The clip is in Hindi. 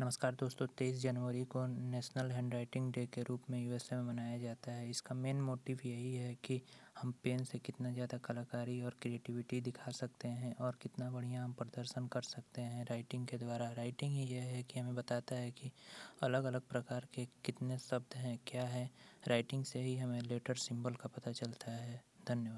नमस्कार दोस्तों, 23 जनवरी को नेशनल हैंडराइटिंग डे के रूप में यूएसए में मनाया जाता है। इसका मेन मोटिव यही है कि हम पेन से कितना ज़्यादा कलाकारी और क्रिएटिविटी दिखा सकते हैं और कितना बढ़िया हम प्रदर्शन कर सकते हैं राइटिंग के द्वारा। राइटिंग ही यह है कि हमें बताता है कि अलग अलग प्रकार के कितने शब्द हैं, क्या है। राइटिंग से ही हमें लेटर सिंबल का पता चलता है। धन्यवाद।